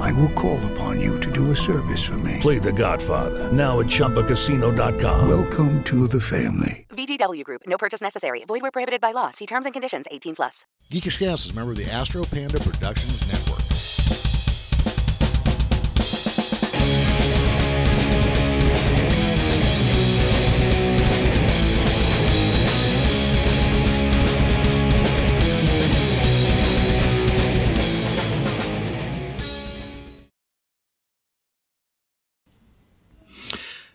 I will call upon you to do a service for me. Play The Godfather, now at ChumbaCasino.com. Welcome to the family. VGW Group. No purchase necessary. Void where prohibited by law. See terms and conditions. 18+. Geekish Cast is a member of the Astro Panda Productions Network.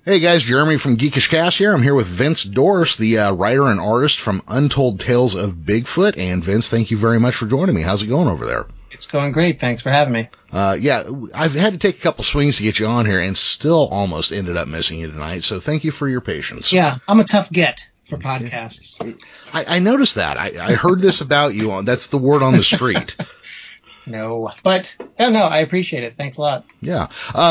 Hey guys, Jeremy from Geekish Cast here. I'm here with Vince Dorse, the writer and artist from Untold Tales of Bigfoot. And Vince, thank you very much for joining me. How's it going over there? It's going great. Thanks for having me. Yeah, I've had to take a couple swings to get you on here and still almost ended up missing you tonight. So thank you for your patience. Yeah, I'm a tough get for podcasts. I noticed that. I heard this about you. That's the word on the street. No, but no, I appreciate it. Thanks a lot. Yeah.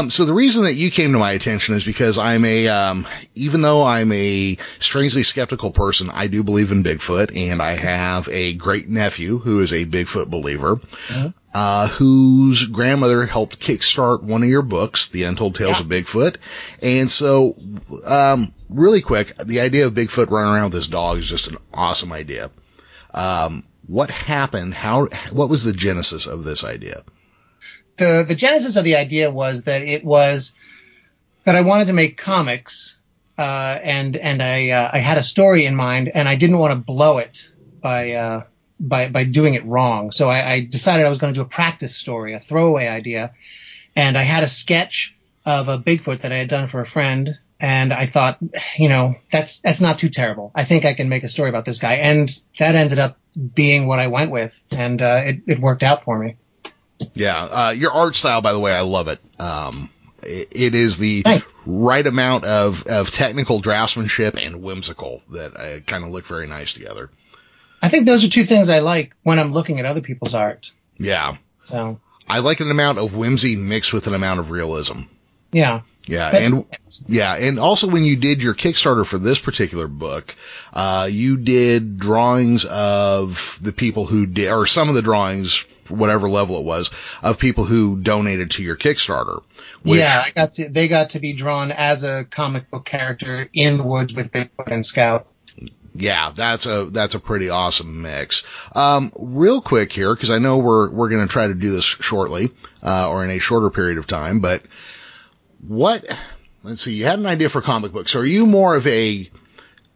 So the reason that you came to my attention is because even though I'm a strangely skeptical person, I do believe in Bigfoot, and I have a great nephew who is a Bigfoot believer, whose grandmother helped kickstart one of your books, The Untold Tales of Bigfoot. And so, really quick, the idea of Bigfoot running around with his dog is just an awesome idea. What happened? What was the genesis of this idea? The genesis of the idea was that I wanted to make comics, and I had a story in mind, and I didn't want to blow it by doing it wrong. So I decided I was going to do a practice story, a throwaway idea, and I had a sketch of a Bigfoot that I had done for a friend. And I thought, that's not too terrible. I think I can make a story about this guy. And that ended up being what I went with. And it worked out for me. Yeah. Your art style, by the way, I love it. It is the right amount of technical draftsmanship and whimsical that kind of look very nice together. I think those are two things I like when I'm looking at other people's art. Yeah. So I like an amount of whimsy mixed with an amount of realism. Yeah. Yeah, and also when you did your Kickstarter for this particular book, you did drawings of the people who did, or some of the drawings, whatever level it was, of people who donated to your Kickstarter. They got to be drawn as a comic book character in the woods with Bigfoot and Scout. Yeah, that's a pretty awesome mix. Real quick here, because I know we're going to try to do this shortly, or in a shorter period of time, but. Let's see, you had an idea for comic books. Are you more of a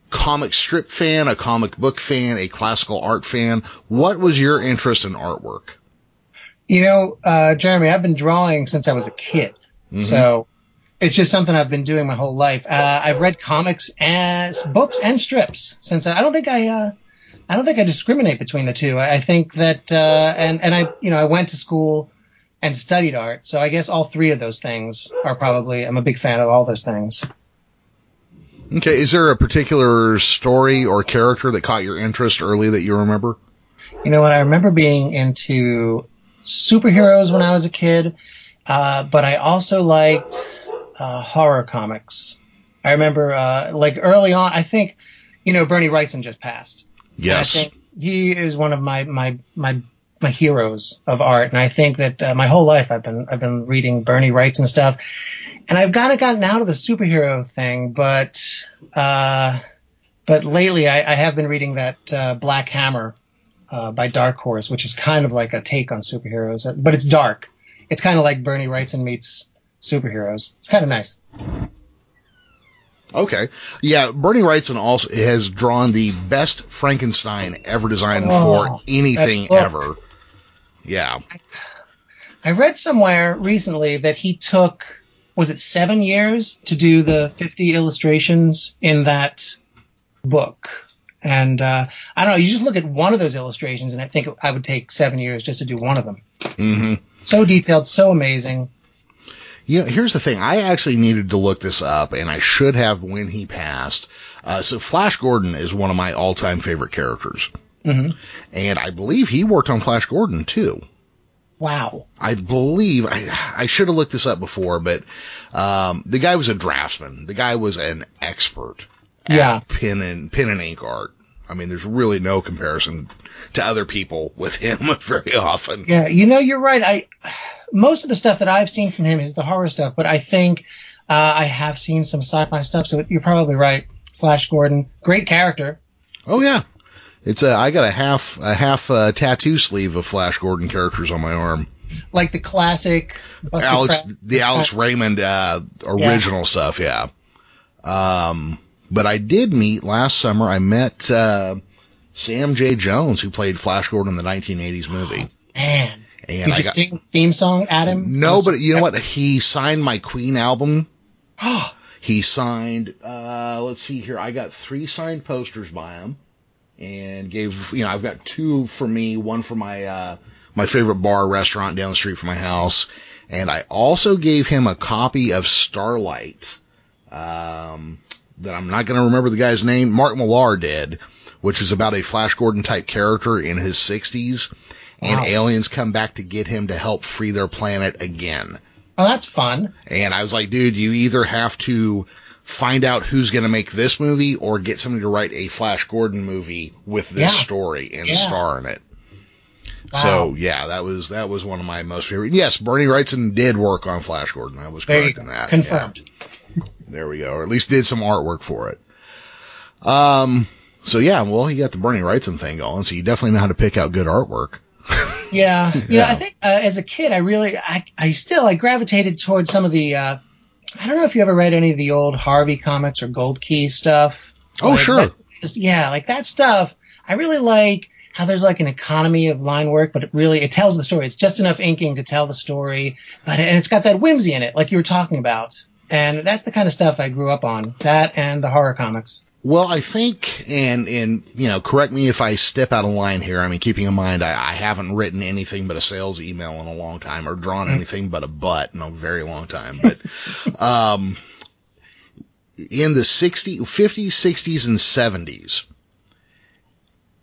comic strip fan, a comic book fan, a classical art fan? What was your interest in artwork? Jeremy, I've been drawing since I was a kid. Mm-hmm. So it's just something I've been doing my whole life. I've read comics as books and strips since I don't think I discriminate between the two. I think that, I went to school and studied art. So I guess all three of those things are probably, I'm a big fan of all those things. Okay. Is there a particular story or character that caught your interest early that you remember? You know what? I remember being into superheroes when I was a kid. But I also liked, horror comics. I remember, early on, I think, Bernie Wrightson just passed. Yes. I think he is one of my heroes of art. And I think that my whole life I've been reading Bernie Wrightson and stuff, and I've kind of gotten out of the superhero thing, but lately I have been reading that, Black Hammer, by Dark Horse, which is kind of like a take on superheroes, but it's dark. It's kind of like Bernie Wrightson meets superheroes. It's kind of nice. Okay. Yeah, Bernie Wrightson also has drawn the best Frankenstein ever designed for anything ever. Yeah. I read somewhere recently that he took, was it 7 years to do the 50 illustrations in that book? And I don't know, you just look at one of those illustrations and I think I would take 7 years just to do one of them. Mm-hmm. So detailed, so amazing. You know, here's the thing. I actually needed to look this up, and I should have when he passed. So Flash Gordon is one of my all-time favorite characters. Mm-hmm. And I believe he worked on Flash Gordon, too. Wow. I believe, I should have looked this up before, but the guy was a draftsman. The guy was an expert at pen and ink art. I mean, there's really no comparison to other people with him very often. Yeah, you know, you're right. Most of the stuff that I've seen from him is the horror stuff, but I think I have seen some sci-fi stuff, so you're probably right. Flash Gordon, great character. Oh, yeah. It's I got a half tattoo sleeve of Flash Gordon characters on my arm, like the classic Alex Raymond original stuff. Yeah, but I did meet last summer. I met Sam J. Jones, who played Flash Gordon in the 1980s movie. Oh, man, and did you sing the theme song, Adam? No, but you know what? He signed my Queen album. He signed. Let's see here. I got 3 signed posters by him. And gave, you know, I've got 2 for me, one for my my favorite bar restaurant down the street from my house, and I also gave him a copy of Starlight that I'm not going to remember the guy's name. Mark Millar did, which was about a Flash Gordon type character in his 60s, and aliens come back to get him to help free their planet again. Oh, that's fun. And I was like, dude, you either have to find out who's going to make this movie or get somebody to write a Flash Gordon movie with this story and star in it. Wow. So, yeah, that was one of my most favorite. Yes, Bernie Wrightson did work on Flash Gordon. I was correct in that. Confirmed. Yeah. There we go. Or at least did some artwork for it. So, yeah, well, he got the Bernie Wrightson thing going, so you definitely know how to pick out good artwork. Yeah. You know, I think as a kid, I gravitated towards some of the I don't know if you ever read any of the old Harvey comics or Gold Key stuff. Oh, like, sure. Like that stuff. I really like how there's like an economy of line work, but it tells the story. It's just enough inking to tell the story, and it's got that whimsy in it, like you were talking about. And that's the kind of stuff I grew up on, that and the horror comics. Well, I think, and you know, correct me if I step out of line here. I mean, keeping in mind, I haven't written anything but a sales email in a long time, or drawn anything but a butt in a very long time. But in the 60s, 50s, 60s, and 70s,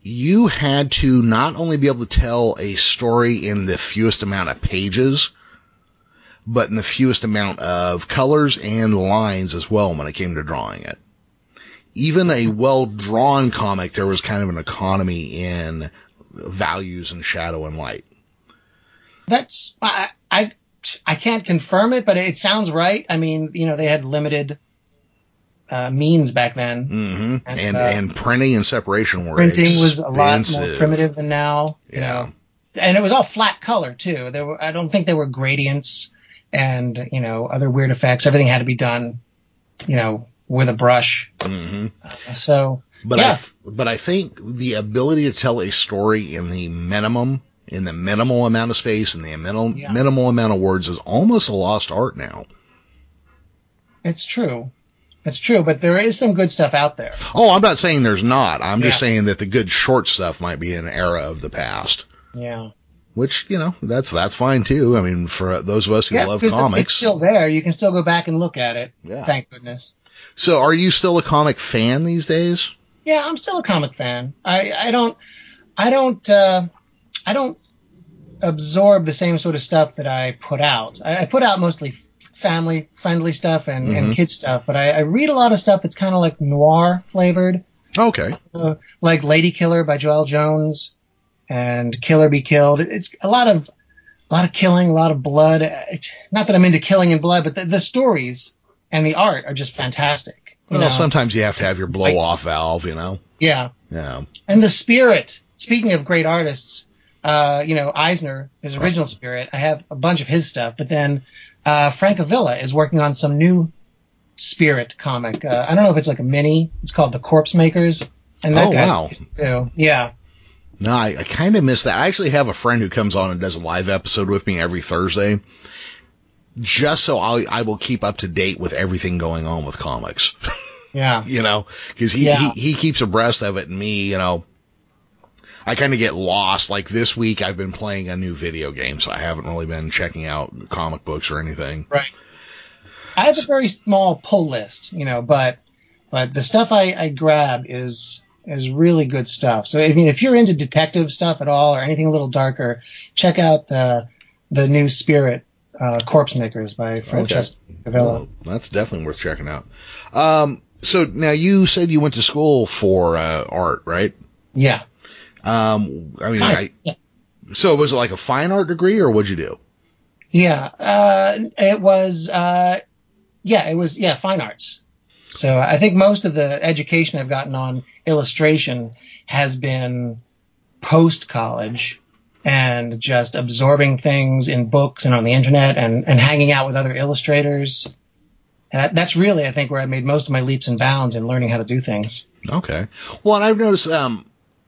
you had to not only be able to tell a story in the fewest amount of pages, but in the fewest amount of colors and lines as well when it came to drawing it. Even a well-drawn comic, there was kind of an economy in values and shadow and light. That's I can't confirm it, but it sounds right. I mean, you know, they had limited means back then, mm-hmm. and printing and separation were expensive. Printing was a lot more primitive than now. Yeah, you know? And it was all flat color too. I don't think there were gradients and, you know, other weird effects. Everything had to be done, you know, with a brush. Mm-hmm. But I think the ability to tell a story in the minimal amount of space and the minimal amount of words is almost a lost art now. It's true. That's true, but there is some good stuff out there. Oh, I'm not saying there's not. I'm just saying that the good short stuff might be an era of the past. Yeah. Which, you know, that's fine, too. I mean, for those of us who love comics. It's still there. You can still go back and look at it. Yeah. Thank goodness. So are you still a comic fan these days? Yeah, I'm still a comic fan. I don't absorb the same sort of stuff that I put out. I put out mostly family friendly stuff and kids stuff, but I read a lot of stuff that's kind of like noir flavored. Okay. Like Lady Killer by Joelle Jones and Killer Be Killed. It's a lot of killing, a lot of blood. It's, not that I'm into killing and blood, but the stories and the art are just fantastic. Well, sometimes you have to have your blow-off valve, you know? Yeah. Yeah. And the spirit. Speaking of great artists, you know, Eisner, his original spirit, I have a bunch of his stuff, but then Francavilla is working on some new spirit comic. I don't know if it's like a mini. It's called The Corpse Makers. And that guy's amazing too. Yeah. No, I kind of miss that. I actually have a friend who comes on and does a live episode with me every Thursday, just so I will keep up to date with everything going on with comics. Yeah. You know, because he keeps abreast of it, and me, you know, I kind of get lost. Like this week I've been playing a new video game, so I haven't really been checking out comic books or anything. Right. I have a very small pull list, you know, but the stuff I grab is really good stuff. So, I mean, if you're into detective stuff at all or anything a little darker, check out the new Spirit Corpse Makers by Francavilla. Well, that's definitely worth checking out. So now you said you went to school for art, right? Yeah. So was it like a fine art degree or what'd you do? Yeah. It was fine arts. So I think most of the education I've gotten on illustration has been post-college and just absorbing things in books and on the internet and hanging out with other illustrators. And that's really, I think, where I made most of my leaps and bounds in learning how to do things. Okay. Well, and I've noticed,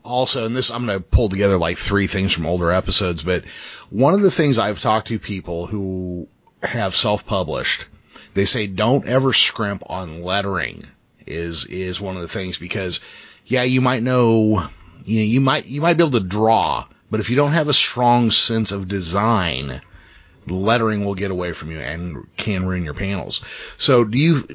also, and this, I'm going to pull together like three things from older episodes, but one of the things I've talked to people who have self-published, they say don't ever scrimp on lettering is one of the things, because you might know, you might be able to draw, but if you don't have a strong sense of design, lettering will get away from you and can ruin your panels. So did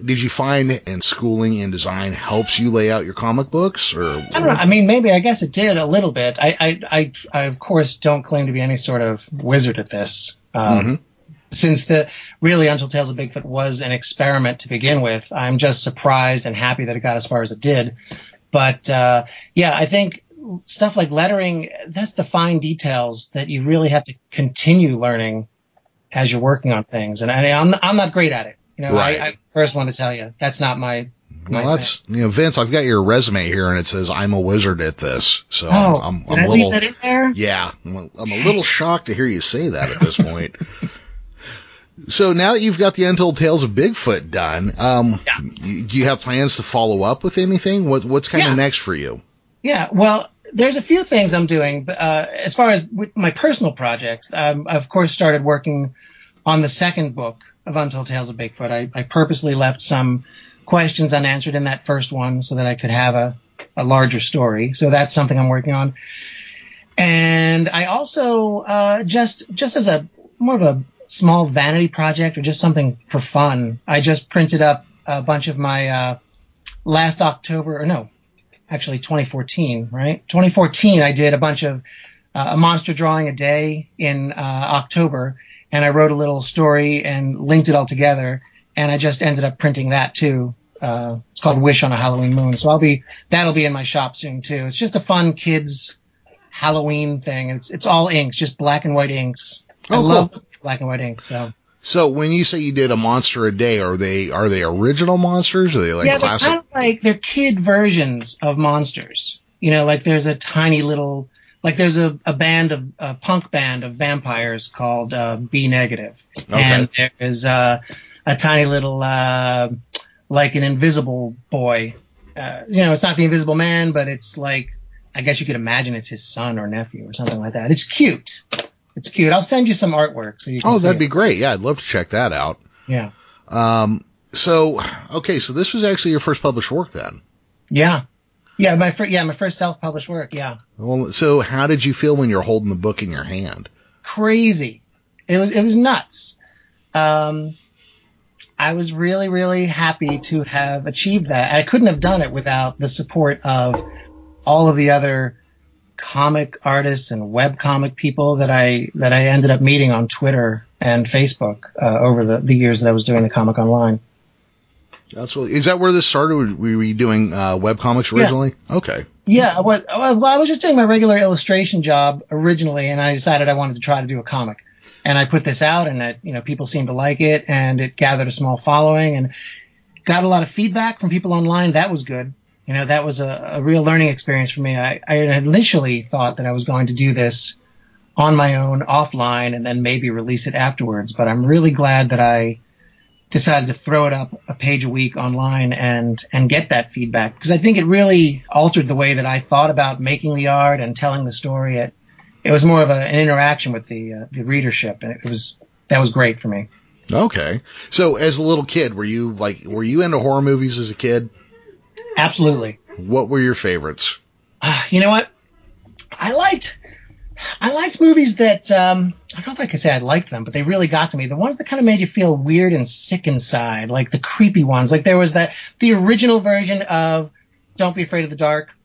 you find in schooling and design helps you lay out your comic books? Or I don't know. I mean, maybe, I guess it did a little bit. I of course don't claim to be any sort of wizard at this. Since really Untold Tales of Bigfoot was an experiment to begin with, I'm just surprised and happy that it got as far as it did. But I think stuff like lettering, that's the fine details that you really have to continue learning as you're working on things, and I'm not great at it. I first want to tell you that's not my. Well, that's thing. Vince, I've got your resume here, and it says I'm a wizard at this. So I'm a little. Leave that in there? Yeah, I'm a little shocked to hear you say that at this point. So now that you've got the Untold Tales of Bigfoot done, do you have plans to follow up with anything? What's kind of next for you? Yeah, well, there's a few things I'm doing. As far as with my personal projects, I, of course, started working on the second book of Untold Tales of Bigfoot. I purposely left some questions unanswered in that first one so that I could have a larger story. So that's something I'm working on. And I also, just as a more of a small vanity project or just something for fun, I just printed up a bunch of my last October – or no – actually 2014, right? 2014, I did a bunch of a monster drawing a day in October, and I wrote a little story and linked it all together, and I just ended up printing that too. It's called Wish on a Halloween Moon, so that'll be in my shop soon too. It's just a fun kids Halloween thing, and it's all inks, just black and white inks. I love black and white inks, so... So when you say you did a monster a day, are they original monsters? Are they like classic? They're kind of like, they're kid versions of monsters. Like there's a tiny little, like there's a punk band of vampires called B Negative. Okay. And there is a tiny little, like an invisible boy. It's not the Invisible Man, but it's like, I guess you could imagine it's his son or nephew or something like that. It's cute. It's cute. I'll send you some artwork so you can see. Oh, that'd be great. Yeah, I'd love to check that out. Yeah. So this was actually your first published work then. Yeah. Yeah, my first self-published work, yeah. Well, so how did you feel when you're holding the book in your hand? Crazy. It was nuts. I was really, really happy to have achieved that. I couldn't have done it without the support of all of the other comic artists and web comic people that I ended up meeting on Twitter and Facebook over the years that I was doing the comic online. Absolutely. Is that where this started? Were you doing web comics originally? Yeah. Okay. Yeah. Well, I was just doing my regular illustration job originally, and I decided I wanted to try to do a comic, and I put this out, and people seemed to like it, and it gathered a small following, and got a lot of feedback from people online. That was good. That was a real learning experience for me. I initially thought that I was going to do this on my own offline and then maybe release it afterwards. But I'm really glad that I decided to throw it up a page a week online and get that feedback, because I think it really altered the way that I thought about making the art and telling the story. It was more of an interaction with the readership, and that was great for me. Okay. So as a little kid, were you into horror movies as a kid? Absolutely. What were your favorites? You know what? I liked I liked movies that, I don't know if I could say I liked them, but they really got to me. The ones that kind of made you feel weird and sick inside, like the creepy ones. Like there was that, the original version of Don't Be Afraid of the Dark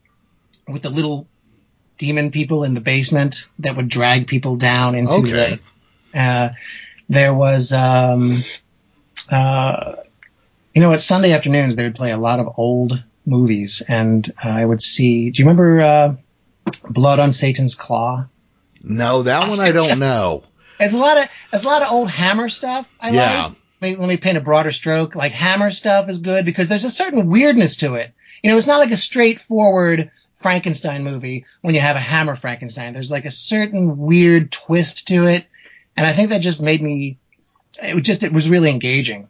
with the little demon people in the basement that would drag people down into the, there was, you know, at Sunday afternoons, they would play a lot of old movies, and I would see, do you remember, Blood on Satan's Claw? No, that one I don't know. It's a lot of old Hammer stuff. I like. Let me paint a broader stroke. Like Hammer stuff is good because there's a certain weirdness to it. You know, it's not like a straightforward Frankenstein movie when you have a Hammer Frankenstein. There's like a certain weird twist to it, and I think that just made me. It was really engaging.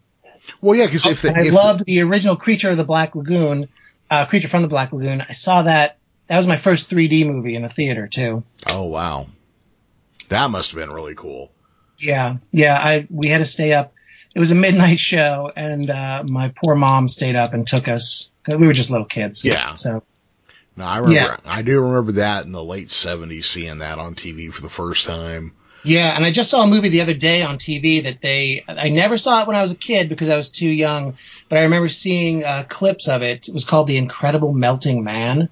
Well, yeah, because I loved the original Creature of the Black Lagoon, Creature from the Black Lagoon. I saw that. That was my first 3D movie in the theater, too. Oh, wow. That must have been really cool. Yeah. We had to stay up. It was a midnight show, and my poor mom stayed up and took us. Cause we were just little kids. Yeah. So. No, I remember. Yeah. I do remember that in the late 70s, seeing that on TV for the first time. Yeah, and I just saw a movie the other day on TV that I never saw it when I was a kid because I was too young, but I remember seeing clips of it. It was called The Incredible Melting Man.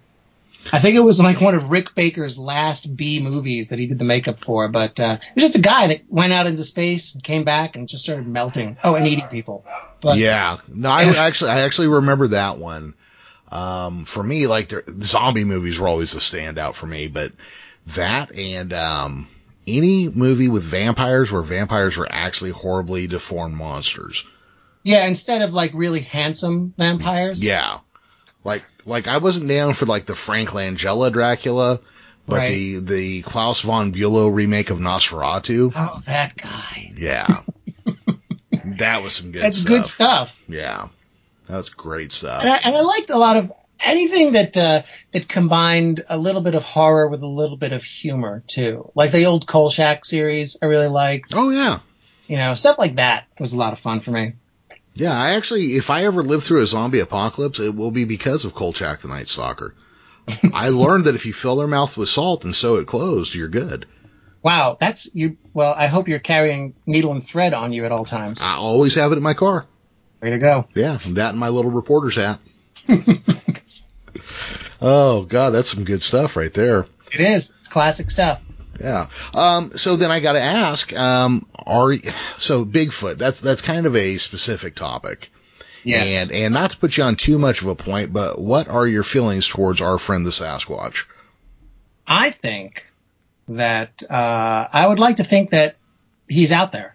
I think it was like one of Rick Baker's last B movies that he did the makeup for, but it was just a guy that went out into space and came back and just started melting. Oh, and eating people. But, yeah. No, I actually remember that one. For me, like the zombie movies were always the standout for me, but that and any movie with vampires where vampires were actually horribly deformed monsters. Yeah, instead of like really handsome vampires. Yeah. Like I wasn't down for like the Frank Langella Dracula, but the Klaus von Bülow remake of Nosferatu. Oh, that guy. Yeah. That was some good stuff. That's good stuff. Yeah. That's great stuff. And I liked a lot of anything that combined a little bit of horror with a little bit of humor too. Like the old Kolchak series I really liked. Oh yeah. You know, stuff like that was a lot of fun for me. Yeah, I actually, if I ever live through a zombie apocalypse, it will be because of Kolchak the Night Stalker. I learned that if you fill their mouth with salt and sew it closed, you're good. Wow, that's you. Well, I hope you're carrying needle and thread on you at all times. I always have it in my car. Way to go. Yeah, that and my little reporter's hat. Oh, God, that's some good stuff right there. It is. It's classic stuff. Yeah. So then I got to ask, Bigfoot, that's kind of a specific topic. Yeah. And not to put you on too much of a point, but what are your feelings towards our friend, the Sasquatch? I think that, I would like to think that he's out there.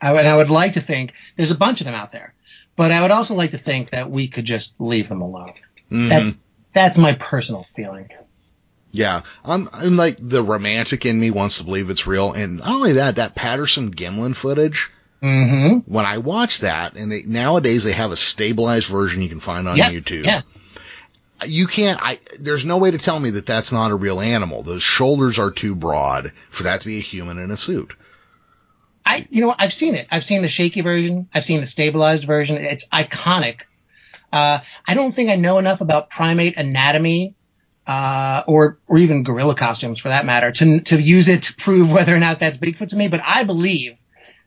I would like to think there's a bunch of them out there, but I would also like to think that we could just leave them alone. Mm-hmm. That's my personal feeling. Yeah, I'm like the romantic in me wants to believe it's real. And not only that Patterson-Gimlin footage, mm-hmm. When I watch that, and nowadays they have a stabilized version you can find on YouTube. Yes. You can't, there's no way to tell me that that's not a real animal. Those shoulders are too broad for that to be a human in a suit. I've seen it. I've seen the shaky version. I've seen the stabilized version. It's iconic. I don't think I know enough about primate anatomy or even gorilla costumes for that matter to use it to prove whether or not that's Bigfoot to me. But I believe,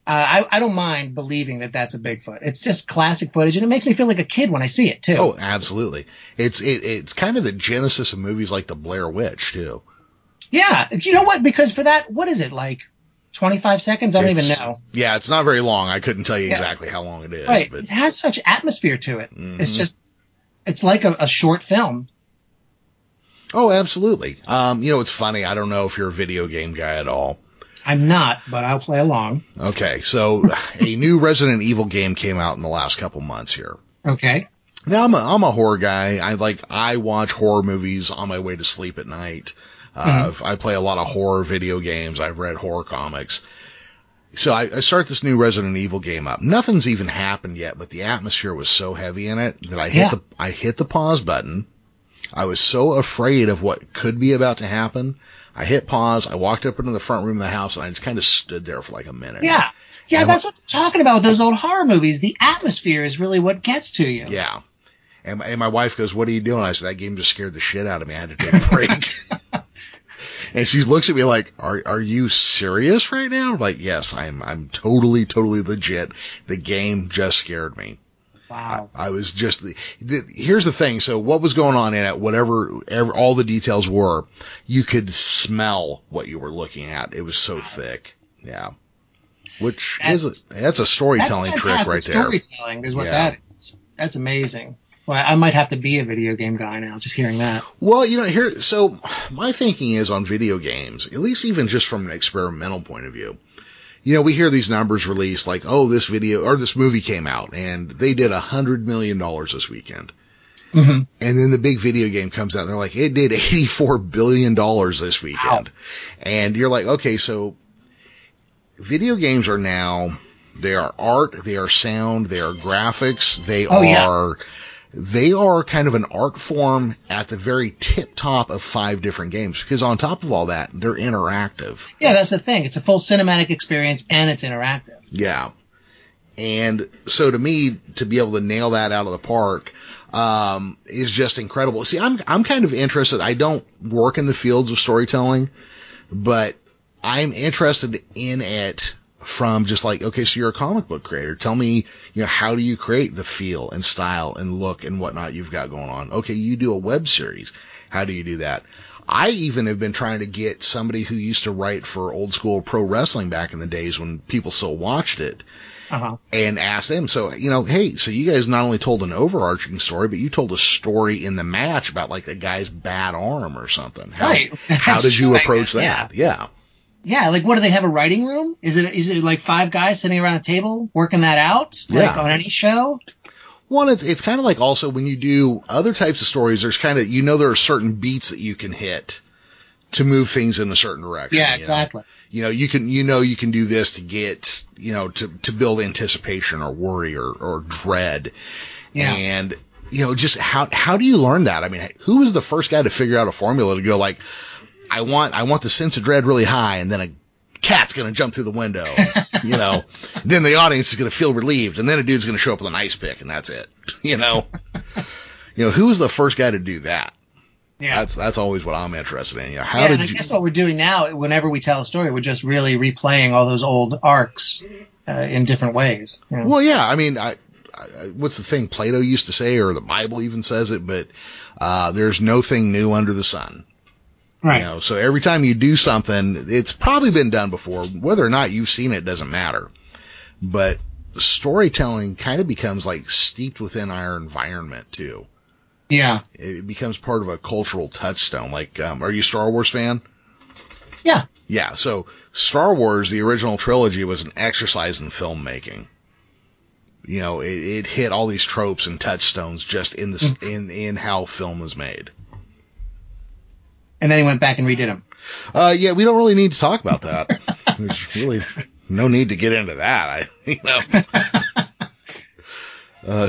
I don't mind believing that that's a Bigfoot. It's just classic footage, and it makes me feel like a kid when I see it too. Oh, absolutely. It's kind of the genesis of movies like The Blair Witch too. Yeah. You know what? Because for that, what is it like? 25 seconds? I don't even know. Yeah. It's not very long. I couldn't tell you exactly how long it is. Right. But it has such atmosphere to it. Mm-hmm. It's like a short film. Oh, absolutely. It's funny. I don't know if you're a video game guy at all. I'm not, but I'll play along. Okay. So a new Resident Evil game came out in the last couple months here. Okay. Now I'm a horror guy. I watch horror movies on my way to sleep at night. Mm-hmm. I play a lot of horror video games. I've read horror comics. So I start this new Resident Evil game up. Nothing's even happened yet, but the atmosphere was so heavy in it that I hit the pause button. I was so afraid of what could be about to happen. I hit pause. I walked up into the front room of the house, and I just kind of stood there for like a minute. Yeah. Yeah, and that's what I'm talking about with those old horror movies. The atmosphere is really what gets to you. Yeah. And my wife goes, "What are you doing?" I said, "That game just scared the shit out of me. I had to take a break." And she looks at me like, are you serious right now? I'm like, yes, I'm totally legit. The game just scared me. Wow. I was just here's the thing. So what was going on in it, whatever all the details were, you could smell what you were looking at. It was so thick. Yeah. Which that's a storytelling trick right there. Storytelling is what that is. That's amazing. Well, I might have to be a video game guy now, just hearing that. Well, so my thinking is on video games, at least even just from an experimental point of view. We hear these numbers released like, oh, this video or this movie came out and they did $100 million this weekend. Mm-hmm. And then the big video game comes out and they're like, it did $84 billion this weekend. Wow. And you're like, okay, so video games are now, they are art, they are sound, they are graphics, they are kind of an art form at the very tip top of 5 different games, because on top of all that, they're interactive. Yeah, that's the thing. It's a full cinematic experience and it's interactive. Yeah. And so to me, to be able to nail that out of the park is just incredible. See, I'm kind of interested. I don't work in the fields of storytelling, but I'm interested in it from just like, okay, so you're a comic book creator. Tell me, how do you create the feel and style and look and whatnot you've got going on? Okay, you do a web series. How do you do that? I even have been trying to get somebody who used to write for old school pro wrestling back in the days when people still watched it. Uh-huh. And ask them, so, hey, so you guys not only told an overarching story, but you told a story in the match about like a guy's bad arm or something. Right. How did you approach that? Yeah. Yeah, like, what, do they have a writing room? Is it like 5 guys sitting around a table working that out, like on any show? Well, it's kind of like also when you do other types of stories, there's kind of, there are certain beats that you can hit to move things in a certain direction. Yeah, exactly. You can do this to get, to build anticipation or worry or dread. Yeah. And, just how do you learn that? I mean, who was the first guy to figure out a formula to go like, I want the sense of dread really high, and then a cat's going to jump through the window, Then the audience is going to feel relieved, and then a dude's going to show up with an ice pick, and that's it, Who was the first guy to do that? Yeah, that's always what I'm interested in. I guess what we're doing now, whenever we tell a story, we're just really replaying all those old arcs in different ways. Well, yeah, I mean, what's the thing Plato used to say, or the Bible even says it, but there's no thing new under the sun. Right. So every time you do something, it's probably been done before. Whether or not you've seen it doesn't matter. But storytelling kind of becomes like steeped within our environment too. Yeah. It becomes part of a cultural touchstone. Like, are you a Star Wars fan? Yeah. Yeah. So Star Wars, the original trilogy, was an exercise in filmmaking. It hit all these tropes and touchstones just in the in how film was made. And then he went back and redid them. Yeah, we don't really need to talk about that. There's really no need to get into that.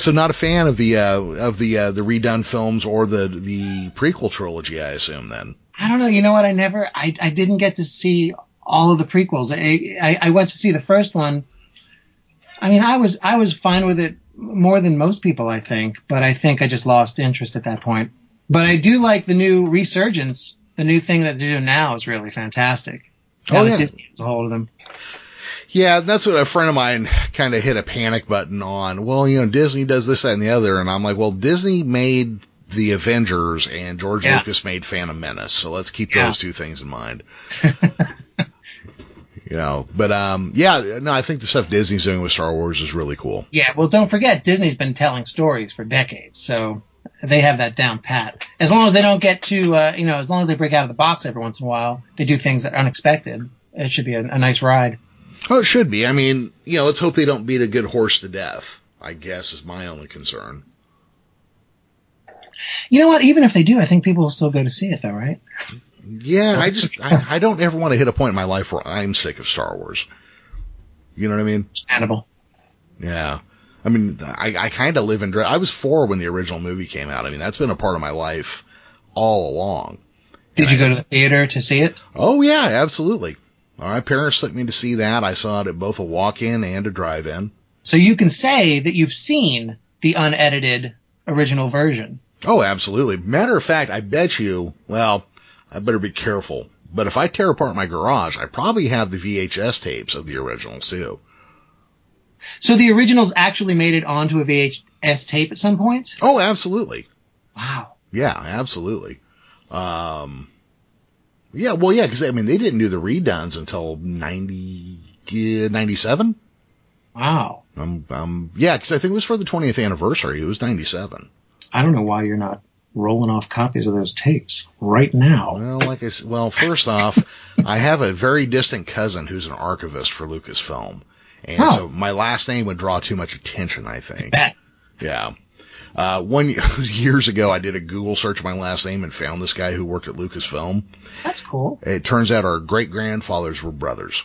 So not a fan of the redone films or the prequel trilogy, I assume, then. I don't know. You know what? I didn't get to see all of the prequels. I went to see the first one. I mean, I was fine with it more than most people, I think. But I think I just lost interest at that point. But I do like the new resurgence. The new thing that they do now is really fantastic. That Disney has a hold of them. Yeah, that's what a friend of mine kind of hit a panic button on. Well, Disney does this, that, and the other. And I'm like, well, Disney made the Avengers and George Lucas made Phantom Menace. So let's keep those two things in mind. I think the stuff Disney's doing with Star Wars is really cool. Yeah, well, don't forget, Disney's been telling stories for decades, so they have that down pat. As long as they don't get to, as long as they break out of the box every once in a while, they do things that are unexpected. It should be a nice ride. Oh, it should be. I mean, let's hope they don't beat a good horse to death, I guess, is my only concern. You know what? Even if they do, I think people will still go to see it, though, right? Yeah, I don't ever want to hit a point in my life where I'm sick of Star Wars. You know what I mean? Hannibal. Yeah. I mean, I kind of live in dread. I was 4 when the original movie came out. I mean, that's been a part of my life all along. Did you go to the theater to see it? Oh, yeah, absolutely. My parents took me to see that. I saw it at both a walk-in and a drive-in. So you can say that you've seen the unedited original version. Oh, absolutely. Matter of fact, I bet you, well, I better be careful But if I tear apart my garage, I probably have the VHS tapes of the originals too. So the originals actually made it onto a VHS tape at some point? Oh, absolutely. Wow. Yeah, absolutely. Yeah, well, yeah, because, I mean, they didn't do the redons until 97. Wow. Yeah, because I think it was for the 20th anniversary. It was 97. I don't know why you're not rolling off copies of those tapes right now. Well, like I said, well, first off, I have a very distant cousin who's an archivist for Lucasfilm. And so my last name would draw too much attention, I think. Yeah. Years ago, I did a Google search of my last name and found this guy who worked at Lucasfilm. That's cool. It turns out our great-grandfathers were brothers.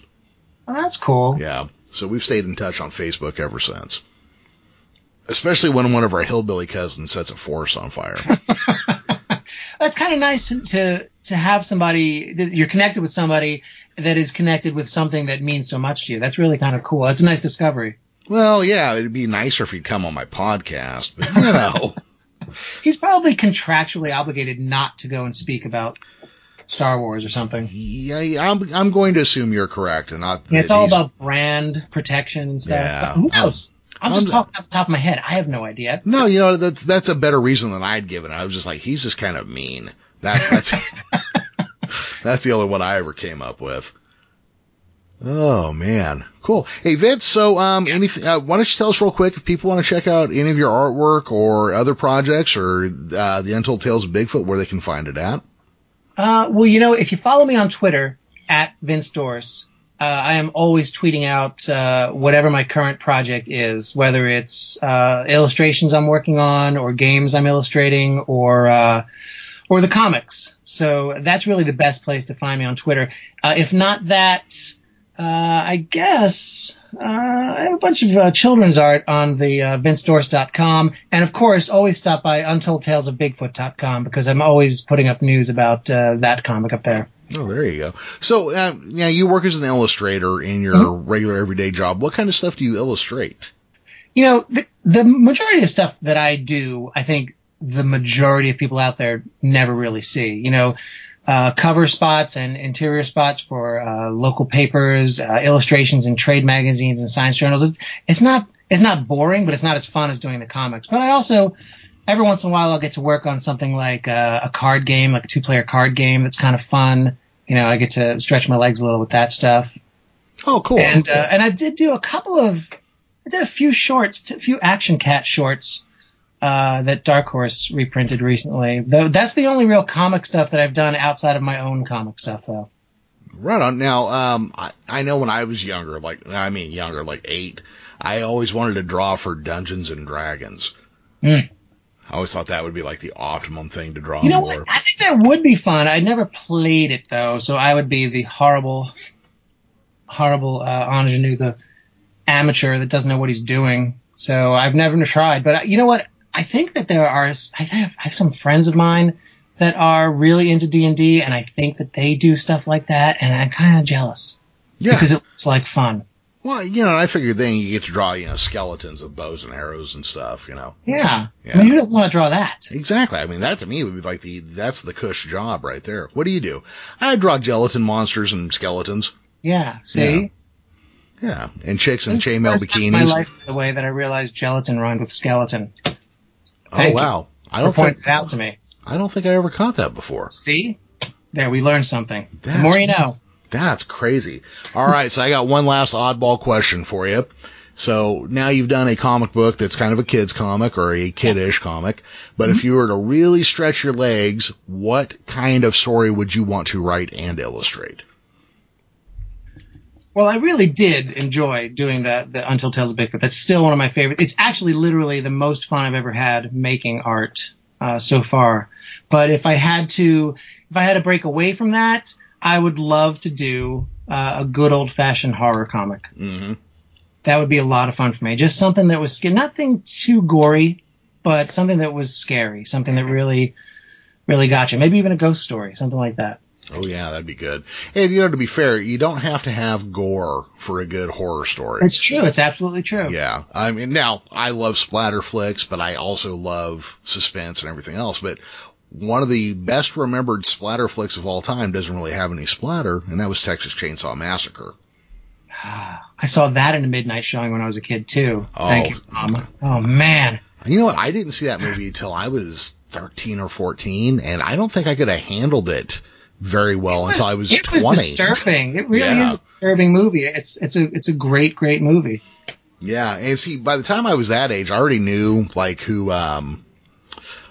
Oh, that's cool. Yeah. So we've stayed in touch on Facebook ever since. Especially when one of our hillbilly cousins sets a forest on fire. That's kind of nice to have somebody that you're connected with, somebody that is connected with something that means so much to you. That's really kind of cool. That's a nice discovery. Well, yeah, it'd be nicer if he'd come on my podcast, but you know. He's probably contractually obligated not to go and speak about Star Wars or something. Yeah, I'm going to assume you're correct, and not. It's all about brand protection and stuff. Yeah. Who knows? I'm just talking off the top of my head. I have no idea. No, you know, that's a better reason than I'd given. I was just like, he's just kind of mean. That's that's the only one I ever came up with. Oh man, cool. Hey Vince, so anything? Why don't you tell us real quick if people want to check out any of your artwork or other projects or the Untold Tales of Bigfoot, where they can find it at? Well, you know, if you follow me on Twitter at Vince Dorse, I am always tweeting out whatever my current project is, whether it's illustrations I'm working on or games I'm illustrating or the comics. So that's really the best place to find me on Twitter. If not that. I guess I have a bunch of children's art on the VinceDorse.com. And, of course, always stop by UntoldTalesOfBigfoot.com because I'm always putting up news about that comic up there. Oh, there you go. So, yeah, you work as an illustrator in your regular everyday job. What kind of stuff do you illustrate? You know, the majority of stuff that I do, I think the majority of people out there never really see. You know, cover spots and interior spots for local papers, illustrations in trade magazines and science journals. It's not boring, but it's not as fun as doing the comics. But I also, every once in a while, I'll get to work on something like a card game, like a 2-player card game that's kind of fun. You know, I get to stretch my legs a little with that stuff. Oh, cool. And cool. And I did do a few shorts, a few Action Cat shorts. That Dark Horse reprinted recently. Though that's the only real comic stuff that I've done outside of my own comic stuff, though. Right on. Now, I know when I was younger, like 8, I always wanted to draw for Dungeons and Dragons. Mm. I always thought that would be like the optimum thing to draw. You know what? I think that would be fun. I never played it though, so I would be the horrible ingenue, the amateur that doesn't know what he's doing. So I've never tried. But you know what? I think that there are – I have some friends of mine that are really into D&D, and I think that they do stuff like that, and I'm kind of jealous. Yeah. Because it looks like fun. Well, you know, I figured then you get to draw, you know, skeletons with bows and arrows and stuff, you know. Yeah. I mean, who doesn't want to draw that? Exactly. I mean, that to me would be like that's the cush job right there. What do? I draw gelatin monsters and skeletons. Yeah. See? Yeah. Yeah. And chicks in chainmail bikinis. My life the way that I realized gelatin rhymed with skeleton. Thank wow. Pointed it out to me. I don't think I ever caught that before. See? There, we learned something. The more you know. That's crazy. All right, so I got one last oddball question for you. So now you've done a comic book that's kind of a kid's comic or a kiddish comic, but if you were to really stretch your legs, what kind of story would you want to write and illustrate? Well, I really did enjoy doing the Untold Tales of Bigfoot. That's still one of my favorites. It's actually literally the most fun I've ever had making art so far. But if I had to break away from that, I would love to do a good old-fashioned horror comic. Mm-hmm. That would be a lot of fun for me. Just something that was scary. Nothing too gory, but something that was scary. Something that really, really got you. Maybe even a ghost story, something like that. Oh, yeah, that'd be good. And, you know, to be fair, you don't have to have gore for a good horror story. It's true. It's absolutely true. Yeah. I mean, now, I love splatter flicks, but I also love suspense and everything else. But one of the best remembered splatter flicks of all time doesn't really have any splatter, and that was Texas Chainsaw Massacre. I saw that in a midnight showing when I was a kid, too. Oh, thank you, Mom. Oh, man. You know what? I didn't see that movie until I was 13 or 14, and I don't think I could have handled it very well until I was 20. It was disturbing. It really is a disturbing movie. It's a great, great movie. Yeah, and see, by the time I was that age, I already knew, like, who...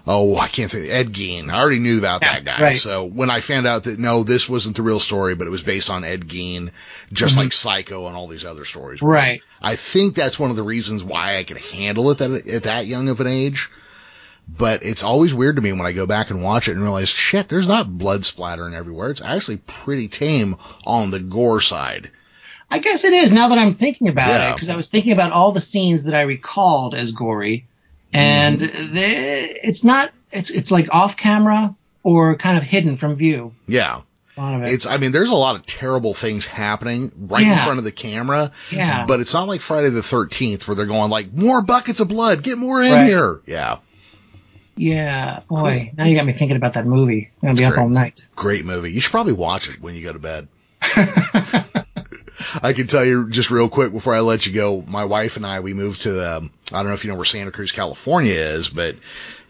I can't think. Ed Gein. I already knew about that guy. Right. So when I found out that, no, this wasn't the real story, but it was based on Ed Gein, just like Psycho and all these other stories. Right. I think that's one of the reasons why I could handle it at that young of an age. But it's always weird to me when I go back and watch it and realize, shit, there's not blood splattering everywhere. It's actually pretty tame on the gore side. I guess it is, now that I'm thinking about it, because I was thinking about all the scenes that I recalled as gory. And it's like off camera or kind of hidden from view. Yeah. A lot of it. There's a lot of terrible things happening right in front of the camera. Yeah. But it's not like Friday the 13th where they're going like, more buckets of blood, get more in here. Yeah. Yeah. Boy, Now you got me thinking about that movie. I'm going to be up all night. Great movie. You should probably watch it when you go to bed. I can tell you just real quick before I let you go, my wife and I, we moved to, I don't know if you know where Santa Cruz, California is, but